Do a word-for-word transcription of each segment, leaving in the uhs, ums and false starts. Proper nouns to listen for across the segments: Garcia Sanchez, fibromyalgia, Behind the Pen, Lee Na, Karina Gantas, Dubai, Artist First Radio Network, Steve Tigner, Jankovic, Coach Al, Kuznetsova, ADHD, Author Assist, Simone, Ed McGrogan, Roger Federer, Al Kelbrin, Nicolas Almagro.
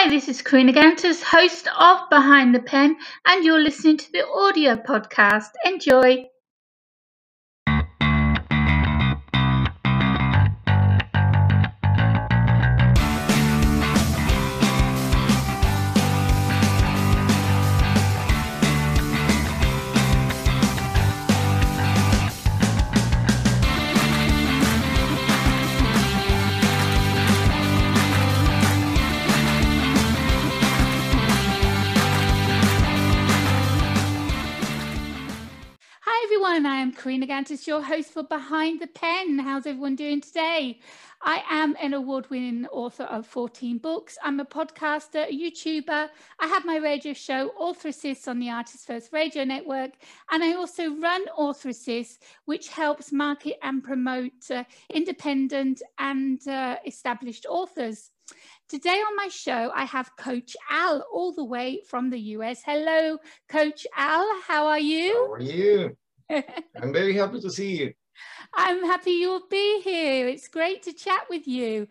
Hi, this is Karina Gantas, host of Behind the Pen, and you're listening to the audio podcast. Enjoy. Karina Gantas, your host for Behind the Pen. How's everyone doing today? I am an award-winning author of fourteen books. I'm a podcaster, a YouTuber. I have my radio show, Author Assist, on the Artist First Radio Network. And I also run Author Assist, which helps market and promote uh, independent and uh, established authors. Today on my show, I have Coach Al, all the way from the U S. Hello, Coach Al. How are you? How are you? I'm very happy to see you. I'm happy you'll be here. It's great to chat with you.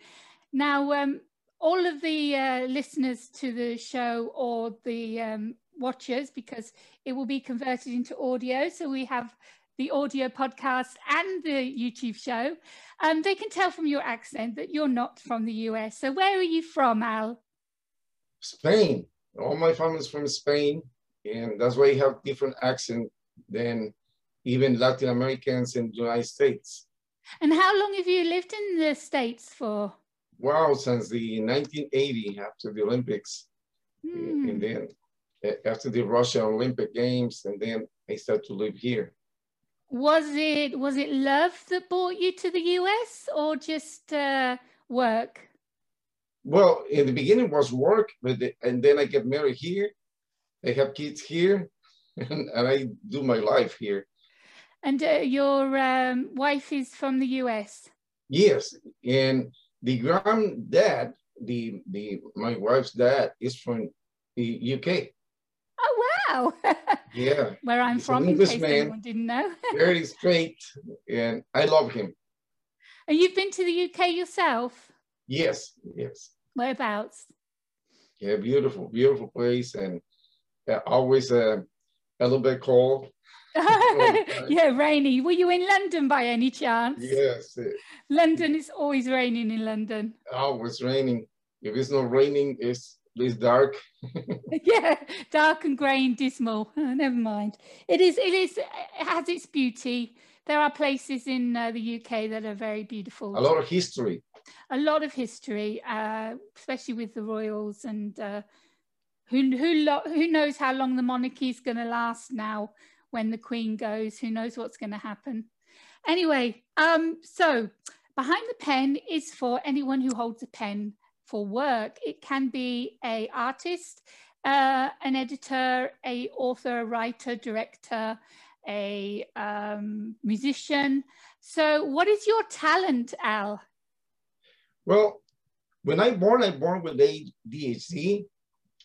Now, um, all of the uh, listeners to the show or the um, watchers, because it will be converted into audio, so we have the audio podcast and the YouTube show, um, they can tell from your accent that you're not from the U S. So where are you from, Al? Spain. All my family's from Spain, and that's why you have different accent than even Latin Americans in the United States. And how long have you lived in the States for? Wow, since the nineteen eighty, after the Olympics, mm. and then after the Russia Olympic Games, and then I started to live here. Was it was it love that brought you to the U S, or just uh, work? Well, in the beginning it was work, but the, and then I get married here. I have kids here, and, and I do my life here. And uh, your um, wife is from the U S? Yes, and the granddad, the the my wife's dad, is from the U K. Oh wow! Yeah, where I'm from. An Englishman, in case anyone didn't know. Very straight, and I love him. And you've been to the U K yourself? Yes, yes. Whereabouts? Yeah, beautiful, beautiful place, and uh, always uh, a little bit cold. Yeah, rainy. Were you in London by any chance? Yes. London is always raining in London. Always raining. If it's not raining, it's, it's dark. Yeah, dark and grey and dismal. Oh, never mind. It is. It is. It has its beauty. There are places in uh, the U K that are very beautiful. A lot of history. A lot of history, uh, especially with the royals and uh, who who lo- who knows how long the monarchy is going to last now. When the Queen goes, who knows what's going to happen. Anyway, um, so Behind the Pen is for anyone who holds a pen for work. It can be an artist, uh, an editor, a author, a writer, director, a um, musician. So what is your talent, Al? Well, when I born, I born with A D H D,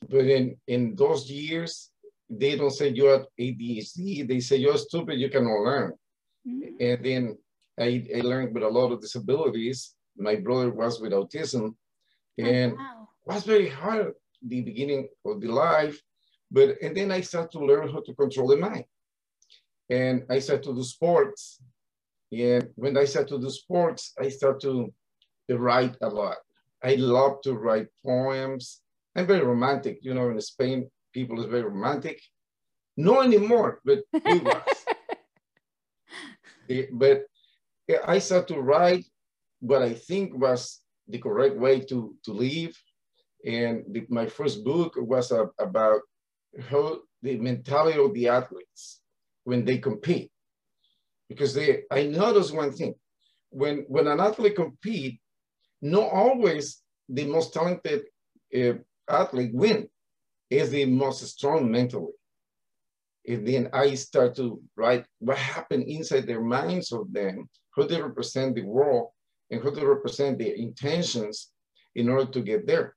but in, in those years, they don't say you have A D H D. They say you're stupid, you cannot learn. Mm-hmm. And then I, I learned with a lot of disabilities. My brother was with autism. And oh, wow. It was very hard at the beginning of the life. But and then I started to learn how to control the mind. And I started to do sports. And when I started to do sports, I started to, to write a lot. I love to write poems. I'm very romantic, you know, in Spain. People is very romantic. No anymore, but we was. It, but I started to write what I think was the correct way to, to live. And the, my first book was a, about how the mentality of the athletes when they compete. Because they, I noticed one thing. When, when an athlete compete, not always the most talented uh, athlete win. Is the most strong mentally. And then I start to write what happened inside their minds of them, how they represent the world and how they represent their intentions in order to get there.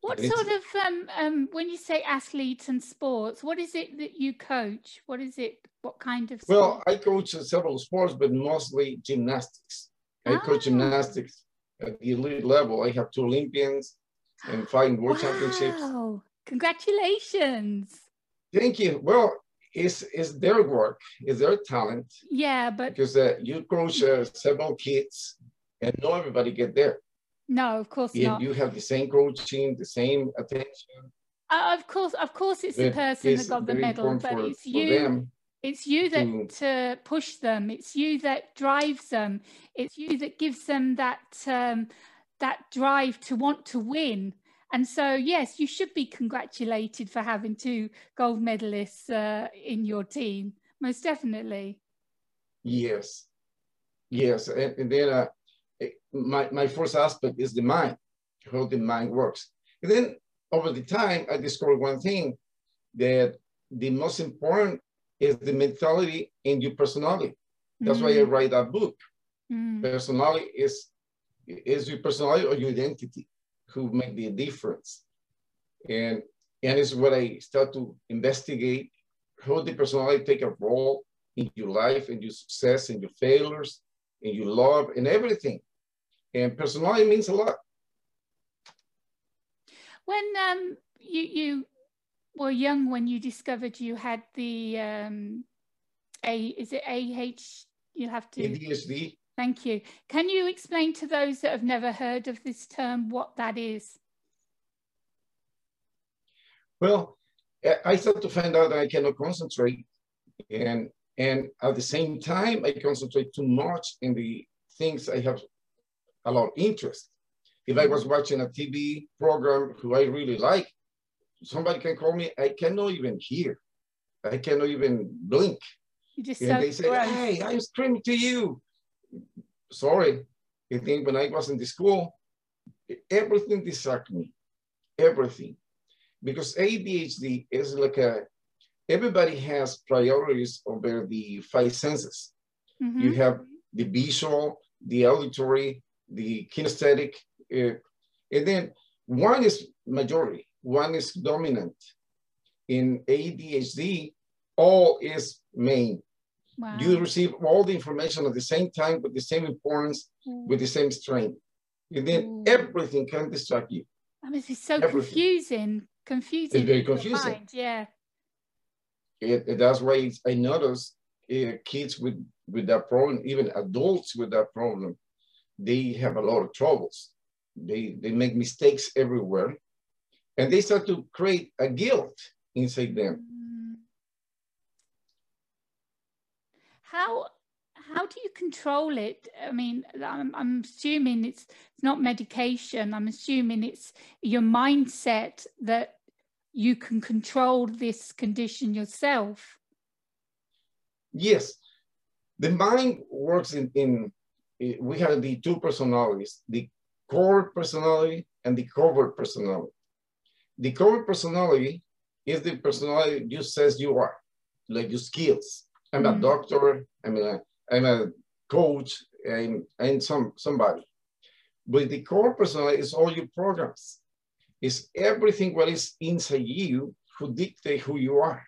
What sort of, um, um, when you say athletes and sports, what is it that you coach? What is it, what kind of sport? Well, I coach several sports, but mostly gymnastics. Oh. I coach gymnastics at the elite level. I have two Olympians. and flying world wow. championships. Congratulations. Thank you. Well, it's, it's their work, it's their talent. Yeah, but... Because uh, you coach uh, several kids and not everybody get there. No, of course if not. You have the same coaching, the same attention. Uh, of course, of course it's the person that got the medal, but for, it's you. It's you that to, to push them. It's you that drives them. It's you that gives them that um, that drive to want to win. And so, yes, you should be congratulated for having two gold medalists uh, in your team, most definitely. Yes, yes. And, and then uh, my, my first aspect is the mind, how the mind works. And then over the time, I discovered one thing, that the most important is the mentality and your personality. That's mm. why I write that book. Mm. Personality is, is your personality or your identity who make the difference. And, and it's what I start to investigate, how the personality take a role in your life and your success and your failures and your love and everything. And personality means a lot. When um, you, you were young, when you discovered you had the, um, a is it A H, you have to... A D H D. Thank you. Can you explain to those that have never heard of this term what that is? Well, I started to find out that I cannot concentrate, and and at the same time I concentrate too much in the things I have a lot of interest. If I was watching a T V program who I really like, somebody can call me, I cannot even hear, I cannot even blink. You just and they say, gross. Hey, I'm screaming to you. Sorry, I think when I was in the school, everything distracted me, everything. Because A D H D is like a, everybody has priorities over the five senses. Mm-hmm. You have the visual, the auditory, the kinesthetic, uh, and then one is majority, one is dominant. In A D H D, all is main. Wow. You receive all the information at the same time, with the same importance, mm. with the same strength. And then mm. everything can distract you. That must be so everything. confusing. Confusing. It's very confusing. Mind. Yeah. It, it, that's why I notice uh, kids with, with that problem, even adults with that problem, they have a lot of troubles. They, they make mistakes everywhere. And they start to create a guilt inside them. Mm. How how do you control it? I mean, I'm, I'm assuming it's, it's not medication. I'm assuming it's your mindset that you can control this condition yourself. Yes. The mind works in, in we have the two personalities, the core personality and the covert personality. The covert personality is the personality you says you are, like your skills. I'm a doctor, I'm a, I'm a coach, and, and some somebody. But the core personality is all your programs. It's everything what is inside you who dictate who you are.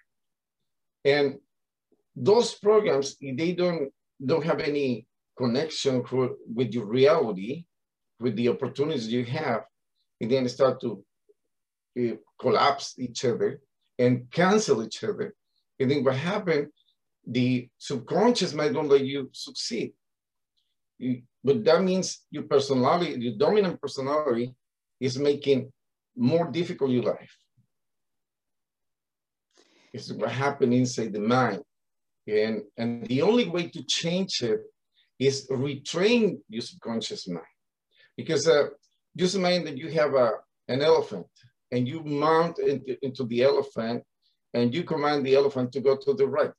And those programs, they don't, don't have any connection for, with your reality, with the opportunities you have, and then start to uh, collapse each other and cancel each other. And then what happened, the subconscious might not let you succeed. You, but that means your personality, your dominant personality is making more difficult your life. It's what happened inside the mind. And, and the only way to change it is retrain your subconscious mind. Because uh, just imagine that you have a, an elephant and you mount into, into the elephant and you command the elephant to go to the right.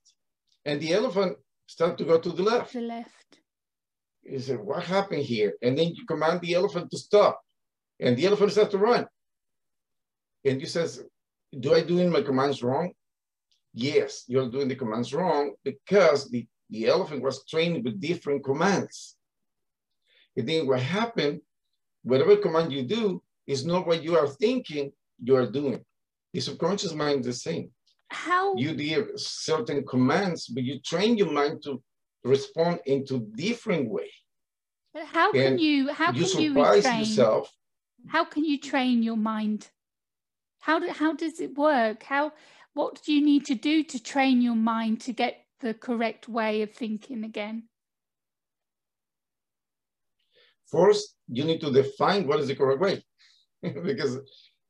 And the elephant starts to go to the left. The left. You say, what happened here? And then you command the elephant to stop. And the elephant starts to run. And you says, do I do my commands wrong? Yes, you're doing the commands wrong because the, the elephant was trained with different commands. And then what happened, whatever command you do is not what you are thinking you are doing. The subconscious mind is the same. How you give certain commands, but you train your mind to respond into different way. But how can and you how you can surprise you retrain yourself How can you train your mind? How do, how does it work? How, what do you need to do to train your mind to get the correct way of thinking again? First, you need to define what is the correct way. Because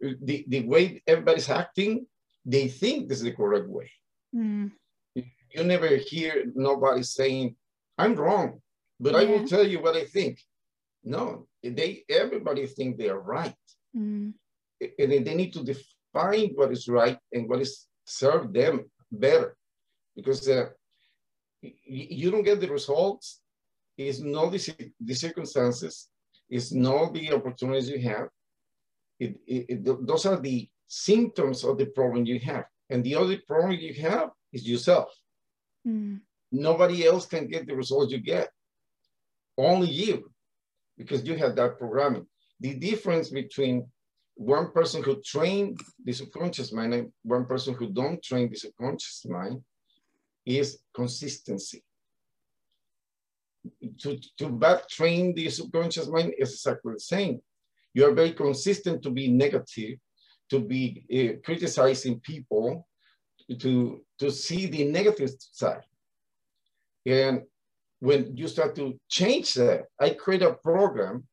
the, the way everybody's acting, they think this is the correct way. Mm. You never hear nobody saying, I'm wrong, but yeah. I will tell you what I think. No, they everybody think they are right. Mm. And then they need to define what is right and what is serve them better. Because uh, you don't get the results. It's not the, the circumstances. It's not the opportunities you have. It, it, it, those are the symptoms of the problem you have. And the other problem you have is yourself. Mm. Nobody else can get the results you get. Only you, because you have that programming. The difference between one person who trained the subconscious mind and one person who don't train the subconscious mind is consistency. To, to back train the subconscious mind is exactly the same. You are very consistent to be negative, to be uh, criticizing people, to, to see the negative side. And when you start to change that, I create a program.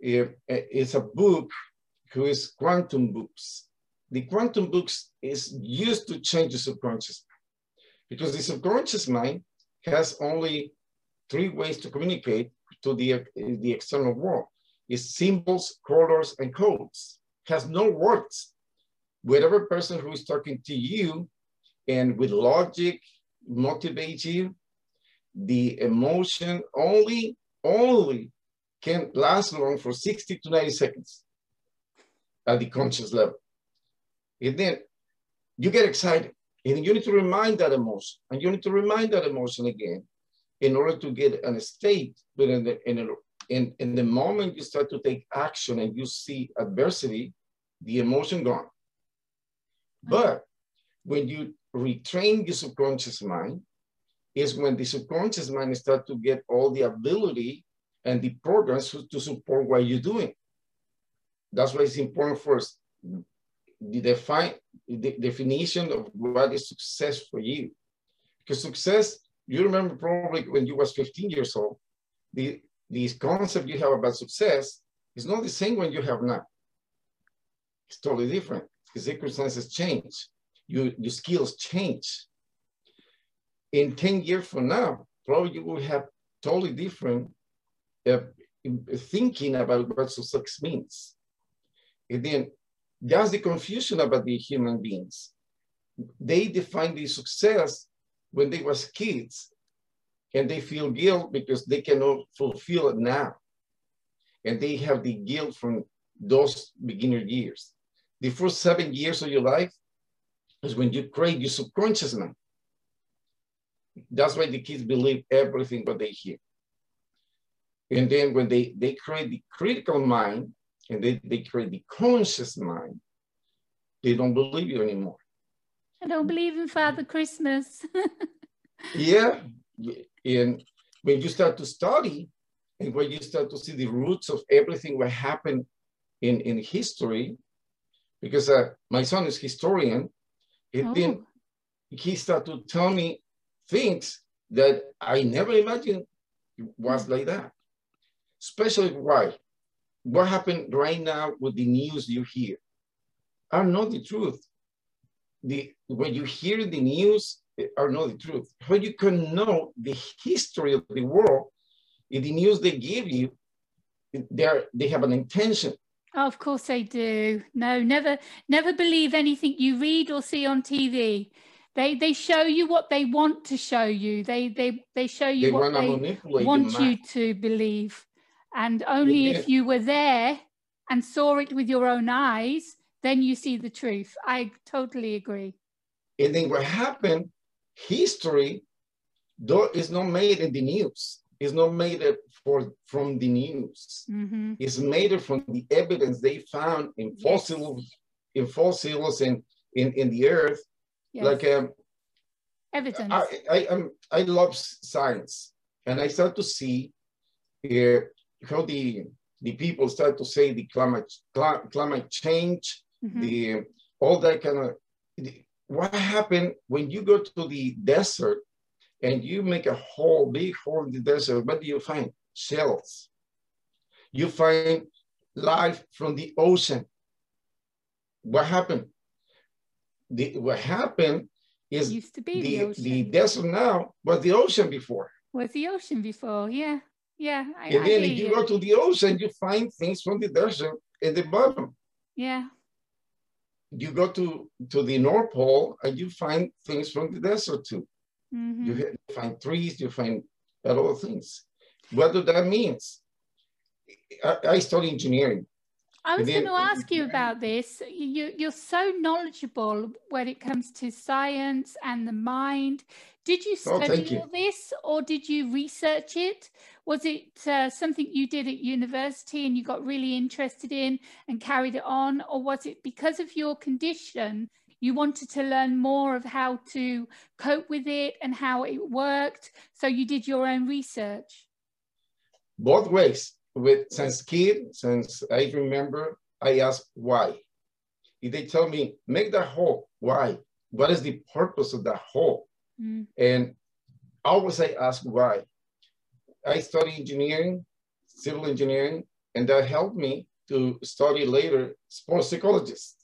It's a book who is quantum books. The quantum books is used to change the subconscious mind, because the subconscious mind has only three ways to communicate to the, the external world. It's symbols, colors, and codes. It has no words. Whatever person who is talking to you and with logic motivates you, the emotion only, only can last long for sixty to ninety seconds at the conscious level. And then you get excited and you need to remind that emotion and you need to remind that emotion again in order to get an estate. But in the, in, in, in the moment you start to take action and you see adversity, the emotion gone. But when you retrain your subconscious mind, is when the subconscious mind starts to get all the ability and the programs to support what you're doing. That's why it's important first, the, define, the definition of what is success for you. Because success, you remember probably when you was fifteen years old, the, the concept you have about success is not the same one you have now. It's totally different. The circumstances change. Your, your skills change. In ten years from now, probably you will have totally different uh, thinking about what success means. And then that's the confusion about the human beings. They define the success when they was kids and they feel guilt because they cannot fulfill it now. And they have the guilt from those beginner years. The first seven years of your life is when you create your subconscious mind. That's why the kids believe everything what they hear. And then when they, they create the critical mind and they, they create the conscious mind, they don't believe you anymore. I don't believe in Father Christmas. Yeah. And when you start to study and when you start to see the roots of everything what happened in, in history, because uh, my son is historian, and oh. then he started to tell me things that I never imagined was like that. Especially why? What happened right now with the news you hear are not the truth. The, when you hear the news are not the truth. How you can know the history of the world, in the news they give you, they have an intention. Oh, of course they do. No, never, never believe anything you read or see on T V. They, they show you what they want to show you. They, they, they show you they what they want you to believe. And only yeah. if you were there and saw it with your own eyes, then you see the truth. I totally agree. And then what happened, history though, is not made in the news. It's not made for, from the news. Mm-hmm. It's made from the evidence they found in fossils, yes. in fossils and in, in the earth. Yes. Like um, evidence. I, I, um, I love science, and I start to see uh, how the the people start to say the climate, climate change, mm-hmm. the all that kind of, the, what happened when you go to the desert and you make a whole big hole in the desert, what do you find? Shells. You find life from the ocean. What happened? The, what happened is used to be the, the, the desert now was the ocean before. Was the ocean before, yeah. Yeah. I, and then I if you, you go to the ocean, you find things from the desert at the bottom. Yeah. You go to, to the North Pole and you find things from the desert too. Mm-hmm. You find trees, you find a lot of things. What do that mean? I, I study engineering. I was then, going to ask you about this. You, you're so knowledgeable when it comes to science and the mind. Did you study oh, all you. this or did you research it? Was it uh, something you did at university and you got really interested in and carried it on? Or was it because of your condition, you wanted to learn more of how to cope with it and how it worked? So you did your own research? Both ways. With, since kid, since I remember, I asked why. If they tell me, make that hole, why? What is the purpose of that hole? Mm. And always I ask why. I studied engineering, civil engineering, and that helped me to study later sports psychologist.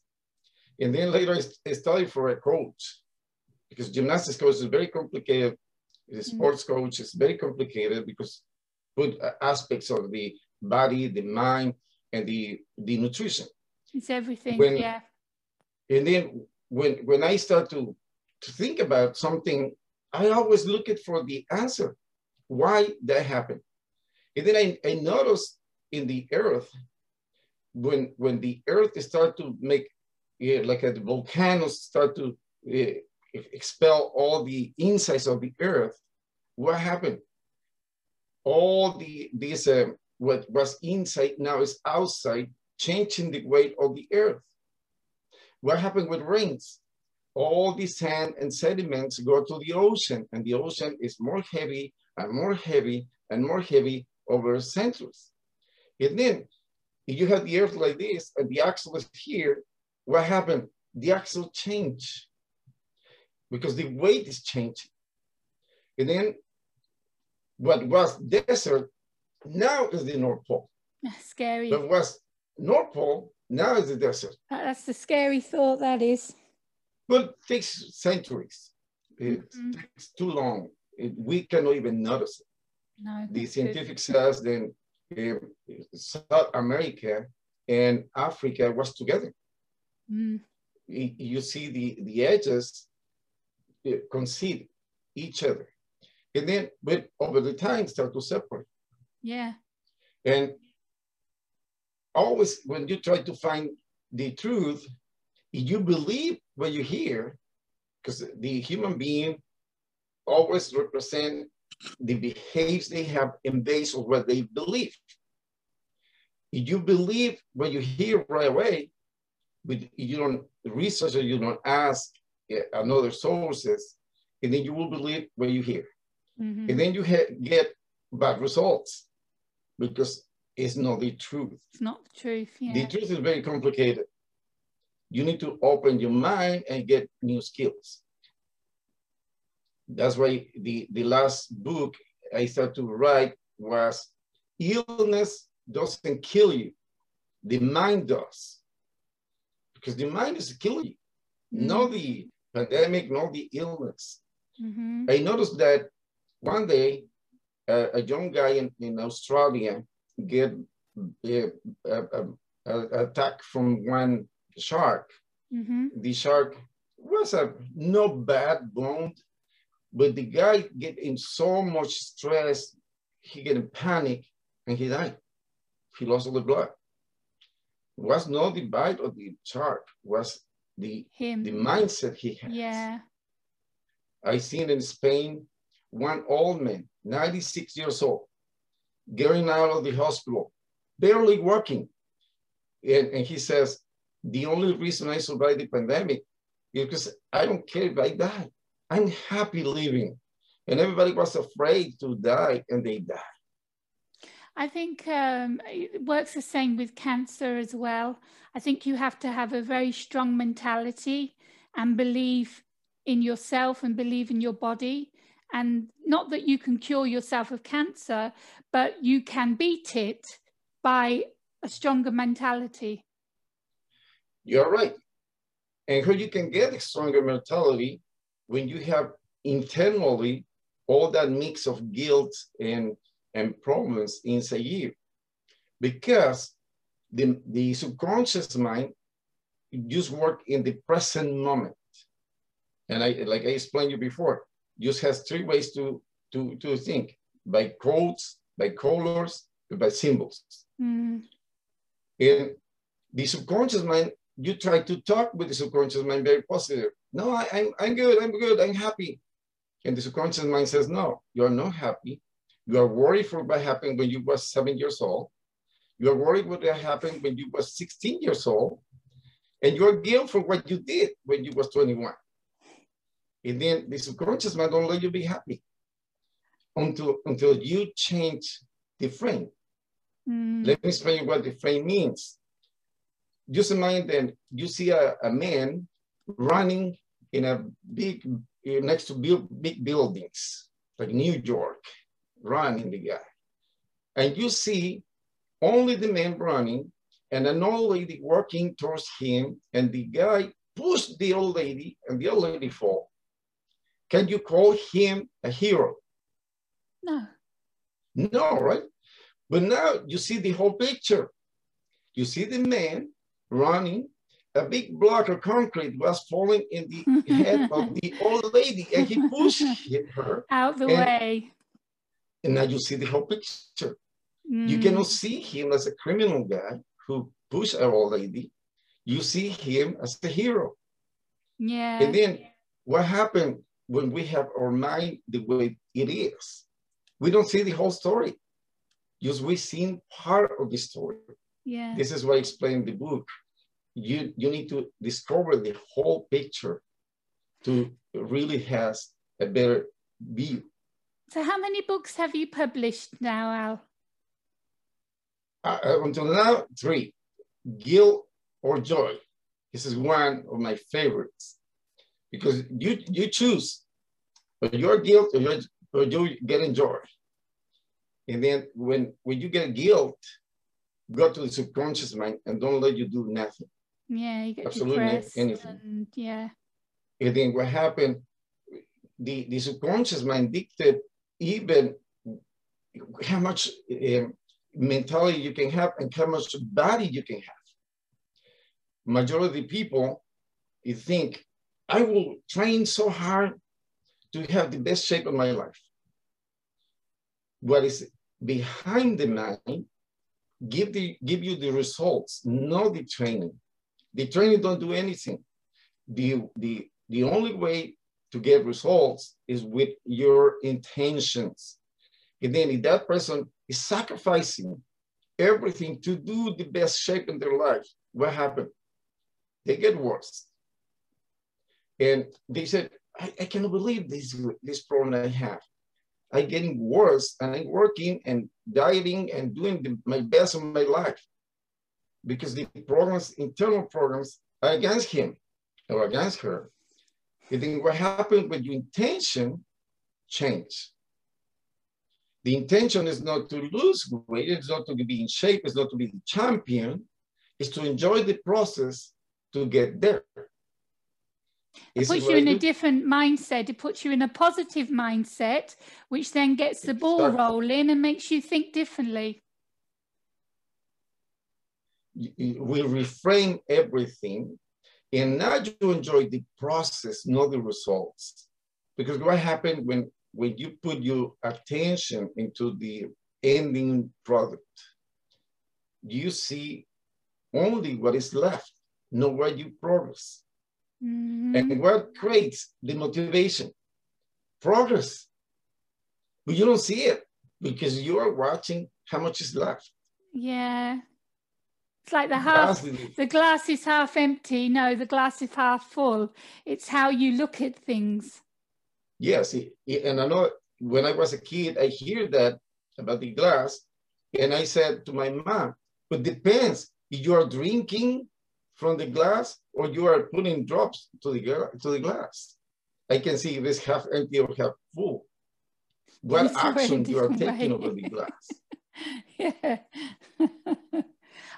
And then later I studied for a coach because gymnastics coach is very complicated. The sports mm. coach is very complicated because good aspects of the body, the mind, and the, the nutrition. It's everything, when, yeah. And then when, when I start to, to think about something, I always look it for the answer, why that happened. And then I, I noticed in the earth, when, when the earth start to make, yeah, like the volcanoes start to uh, expel all the insides of the earth, what happened? All the this uh, what was inside now is outside, changing the weight of the earth. What happened with rains? All the sand and sediments go to the ocean, and the ocean is more heavy and more heavy and more heavy over centuries. And then if you have the earth like this and the axle is here, what happened? The axle changed because the weight is changing. And then what was desert now is the North Pole. That's scary. What was North Pole now is the desert. That's the scary thought, that is. But it takes centuries. It mm-hmm. takes too long. It, we cannot even notice it. No, the scientific says then uh, South America and Africa was together. Mm. You see the, the edges uh, concede each other. And then with, over the time, start to separate. Yeah. And always when you try to find the truth, you believe what you hear, because the human being always represent the behaves they have in base of what they believe. If you believe what you hear right away, but you don't research or you don't ask another sources, and then you will believe what you hear. Mm-hmm. And then you get bad results because it's not the truth. It's not the truth, yeah. The truth is very complicated. You need to open your mind and get new skills. That's why the, the last book I started to write was Illness Doesn't Kill You. The Mind Does. Because the mind is killing you. Mm-hmm. Not the pandemic, not the illness. Mm-hmm. I noticed that one day, uh, a young guy in, in Australia get uh, a, a, a attack from one shark. Mm-hmm. The shark was a no bad bone, but the guy get in so much stress, he get in panic and he died. He lost all the blood. It was not the bite of the shark, it was the, the mindset he had. Yeah. I seen in Spain, one old man, ninety-six years old, getting out of the hospital, barely walking. And, and he says, the only reason I survived the pandemic is because I don't care if I die. I'm happy living. And everybody was afraid to die and they died. I think um, it works the same with cancer as well. I think you have to have a very strong mentality and believe in yourself and believe in your body. And not that you can cure yourself of cancer, but you can beat it by a stronger mentality. You're right. And how you can get a stronger mentality when you have internally all that mix of guilt and, and problems inside you. Because the, the subconscious mind just works in the present moment. And I, like I explained to you before, just has three ways to, to, to think, by codes, by colors, by symbols. Mm. And the subconscious mind, you try to talk with the subconscious mind very positive. No, I, I'm, I'm good, I'm good, I'm happy. And the subconscious mind says, no, you are not happy. You are worried for what happened when you were seven years old. You are worried what happened when you were sixteen years old. And you are guilty for what you did when you was twenty-one. And then the subconscious mind don't let you be happy until, until you change the frame. Mm. Let me explain you what the frame means. Just imagine that you see a, a man running in a big, next to build, big buildings, like New York, running the guy. And you see only the man running and an old lady walking towards him, and the guy pushed the old lady and the old lady fall. Can you call him a hero? No. No, right? But now you see the whole picture. You see the man running, a big block of concrete was falling in the head of the old lady, and he pushed her out the and, way. And now you see the whole picture. Mm. You cannot see him as a criminal guy who pushed an old lady. You see him as the hero. Yeah. And then what happened? When we have our mind the way it is, we don't see the whole story. Just we've seen part of the story. Yeah. This is what I explained in the book. You, you need to discover the whole picture to really have a better view. So how many books have you published now, Al? Uh, until now, three. Guilt or Joy. This is one of my favorites. Because you, you choose, or your guilt, or, your, or you get in joy. And then when, when you get guilt, go to the subconscious mind and don't let you do nothing. Yeah, you get absolutely anything. And, yeah. And then what happened, the, the subconscious mind dictates even how much um, mentality you can have and how much body you can have. Majority of people, you think, I will train so hard to have the best shape of my life. What is behind the mind, give, the, give you the results, not the training. The training don't do anything. The, the, the only way to get results is with your intentions. And then if that person is sacrificing everything to do the best shape in their life, what happened? They get worse. And they said, I, I cannot believe this, this problem I have. I'm getting worse, and I'm working and dieting and doing the, my best of my life. Because the programs, internal programs are against him or against her. And then what happened when your intention changed? The intention is not to lose weight, it's not to be in shape, it's not to be the champion, it's to enjoy the process to get there. It puts you in a different mindset. It puts you in a positive mindset, which then gets the ball rolling and makes you think differently. We reframe everything, and now you enjoy the process, not the results. Because what happened when, when you put your attention into the ending product? You see only what is left, not where you progress. Mm-hmm. And what creates the motivation? Progress. But you don't see it because you are watching how much is left. Yeah. It's like the half, the glass is half empty. No, the glass is half full. It's how you look at things. Yes. And I know when I was a kid, I hear that about the glass. And I said to my mom, it depends if you are drinking from the glass or you are putting drops to the, to the glass. I can see this half empty or half full. What it's action you are taking over the glass. Yeah.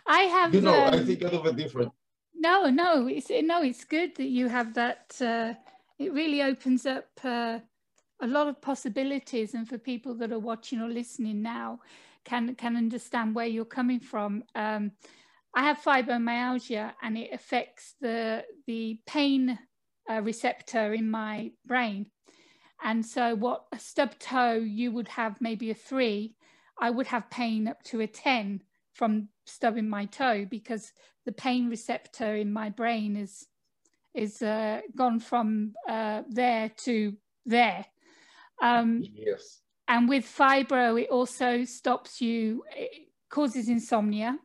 I have, you know, um, I think a little bit different. No, no, it's, no, it's good that you have that. Uh, it really opens up uh, a lot of possibilities, and for people that are watching or listening now can, can understand where you're coming from. Um, I have fibromyalgia, and it affects the, the pain uh, receptor in my brain. And so what a stub toe you would have maybe a three, I would have pain up to a ten from stubbing my toe, because the pain receptor in my brain is, is uh, gone from uh, there to there. Um, yes. And with fibro, it also stops you, it causes insomnia.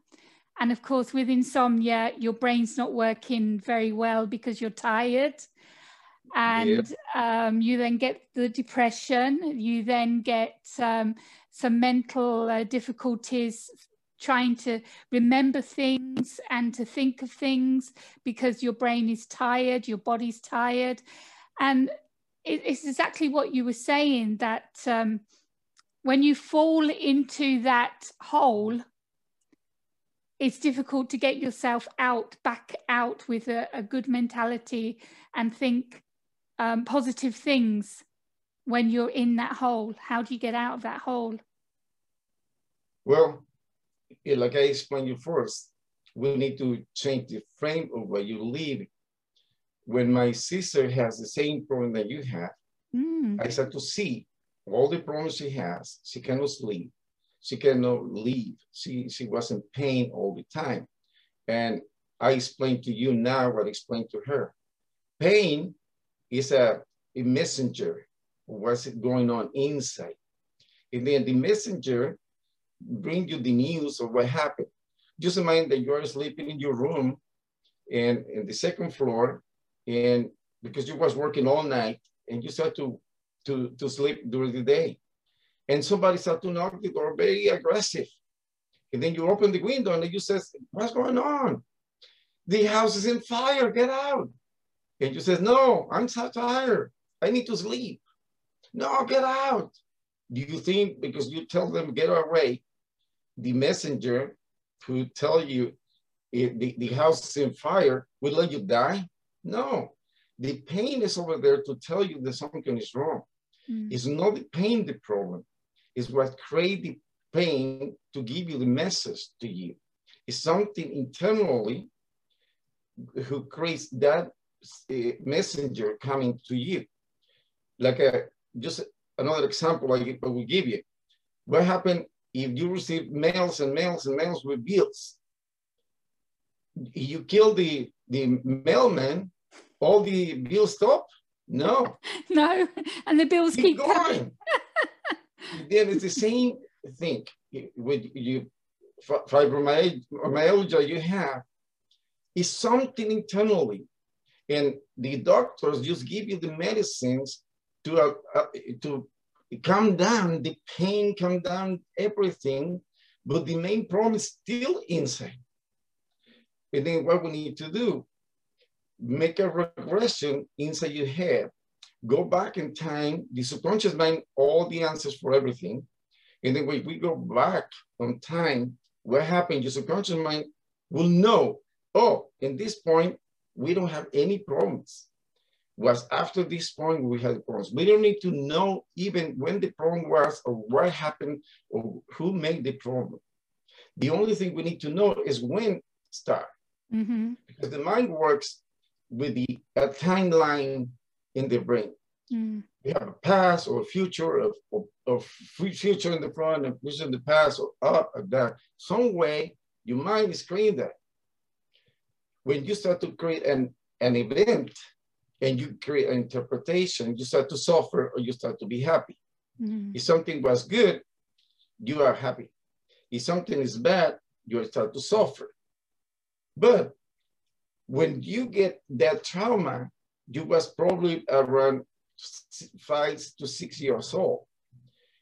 And of course, with insomnia, your brain's not working very well because you're tired. And yeah. um, you then get the depression, you then get um, some mental uh, difficulties trying to remember things and to think of things, because your brain is tired, your body's tired. And it, it's exactly what you were saying, that um, when you fall into that hole, it's difficult to get yourself out, back out with a, a good mentality and think Um, positive things when you're in that hole. How do you get out of that hole? Well, like I explained you first, we need to change the frame of where you live. When my sister has the same problem that you have, mm. I start to see all the problems she has. She cannot sleep. She cannot leave. She, she was in pain all the time. And I explained to you now what I explained to her. Pain is a, a messenger, what's going on inside. And then the messenger brings you the news of what happened. Just imagine that you are sleeping in your room and in the second floor, and because you was working all night and you start to, to, to sleep during the day. And somebody start to knock the door very aggressive. And then you open the window and you say, what's going on? The house is in fire, get out. And you says, no, I'm so tired. I need to sleep. No, get out. Do you think because you tell them get away, the messenger who tell you if the, the house is in fire will let you die? No. The pain is over there to tell you that something is wrong. Mm. It's not the pain the problem. It's what creates the pain to give you the message to you. It's something internally who creates that a messenger coming to you. Like a, just another example I will give you. What happened if you receive mails and mails and mails with bills? You kill the, the mailman, all the bills stop? No. No, and the bills keep, keep going. Then it's the same thing. With you, fibromyalgia you have, is something internally. And the doctors just give you the medicines to, uh, uh, to calm down the pain, calm down everything, but the main problem is still inside. And then what we need to do, make a regression inside your head, go back in time, the subconscious mind, all the answers for everything. And then when we go back on time, what happened, your subconscious mind will know, oh, in this point, we don't have any problems. Was after this point we had problems. We don't need to know even when the problem was or what happened or who made the problem. The only thing we need to know is when start. Mm-hmm. Because the mind works with the a timeline in the brain. Mm. We have a past or future of, of, of future in the front and future in the past or up or down. Some way your mind is creating that. When you start to create an, an event and you create an interpretation, you start to suffer or you start to be happy. Mm-hmm. If something was good, you are happy. If something is bad, you start to suffer. But when you get that trauma, you was probably around five to six years old.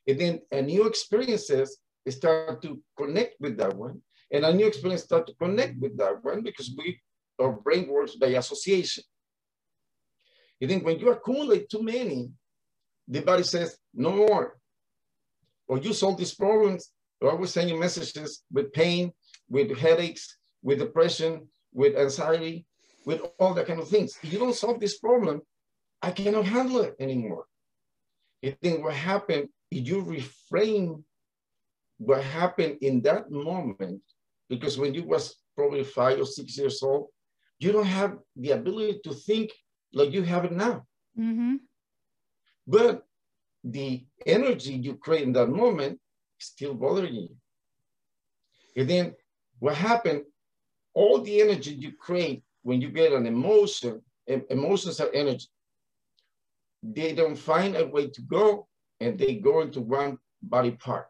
And then a new experiences start to connect with that one, and a new experience start to connect with that one, because we, our brain works by association. You think when you accumulate too many, the body says, no more. Or you solve these problems, or I will send you messages with pain, with headaches, with depression, with anxiety, with all that kind of things. If you don't solve this problem, I cannot handle it anymore. You think what happened if you reframe what happened in that moment, because when you was probably five or six years old, you don't have the ability to think like you have it now. Mm-hmm. But the energy you create in that moment is still bothering you. And then what happened, all the energy you create when you get an emotion, emotions are energy. They don't find a way to go, and they go into one body part.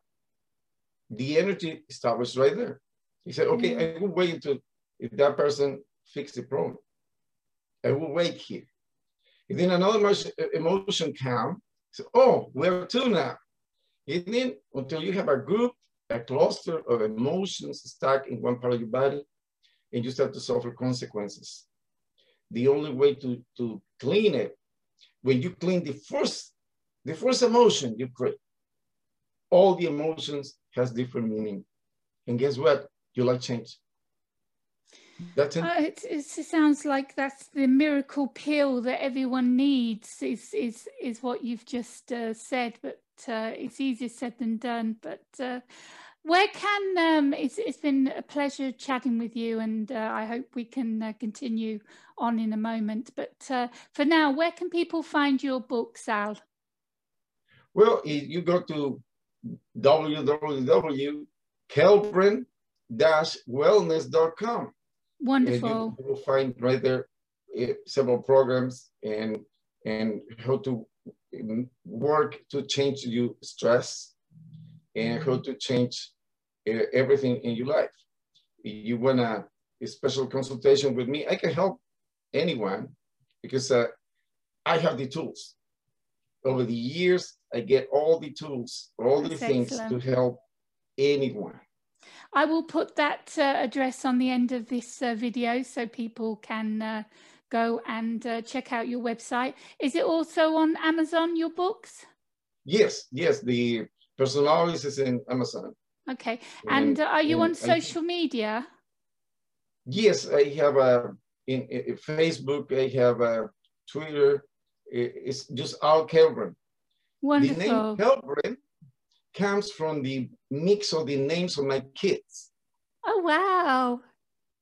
The energy stops right there. You say, okay, mm-hmm. I will wait until if that person fixes the problem. I will wait here. And then another emotion, emotion comes. So, oh, we have two now. And then until you have a group, a cluster of emotions stuck in one part of your body, and you start to suffer consequences. The only way to, to clean it, when you clean the first, the first emotion you create, all the emotions has different meaning. And guess what? You like change. That's it. Uh, it, it sounds like that's the miracle pill that everyone needs, is, is, is what you've just uh, said, but uh, it's easier said than done. But uh, where can, um, it's, it's been a pleasure chatting with you, and uh, I hope we can uh, continue on in a moment. But uh, for now, where can people find your books, Al? Well, you go to w w w dot kelprin dash wellness dot com. Wonderful. You will find right there uh, several programs and and how to work to change your stress and how to change uh, everything in your life. You want a, a special consultation with me? I can help anyone, because uh, I have the tools. Over the years, I get all the tools, all That's the things excellent. To help anyone. I will put that uh, address on the end of this uh, video so people can uh, go and uh, check out your website. Is it also on Amazon, your books? Yes, yes. The Personalis is in Amazon. Okay. And, and uh, are you and on social I, media? Yes, I have a, in, in Facebook, I have a Twitter. It's just Al Kelbrin. Wonderful. The name Kelbrin comes from the mix of the names of my kids. Oh, wow.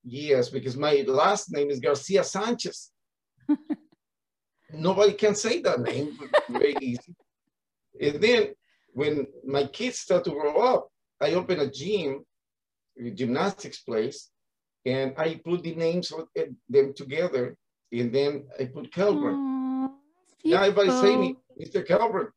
Yes, because my last name is Garcia Sanchez. Nobody can say that name, but very easy. And then when my kids start to grow up, I open a gym, a gymnastics place, and I put the names of them together, and then I put Kelbrin. Aww, now everybody say me, Mister Kelbrin.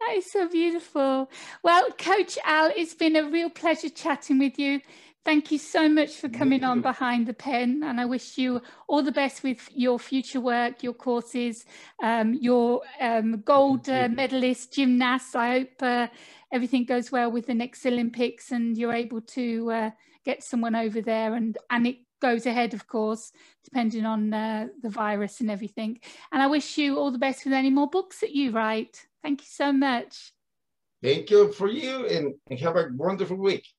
That is so beautiful. Well, Coach Al, it's been a real pleasure chatting with you. Thank you so much for coming on Behind the Pen, and I wish you all the best with your future work, your courses, um, your um, gold uh, medalist gymnast. I hope uh, everything goes well with the next Olympics, and you're able to uh, get someone over there, and, and it goes ahead, of course, depending on uh, the virus and everything. And I wish you all the best with any more books that you write. Thank you so much. Thank you for you, and have a wonderful week.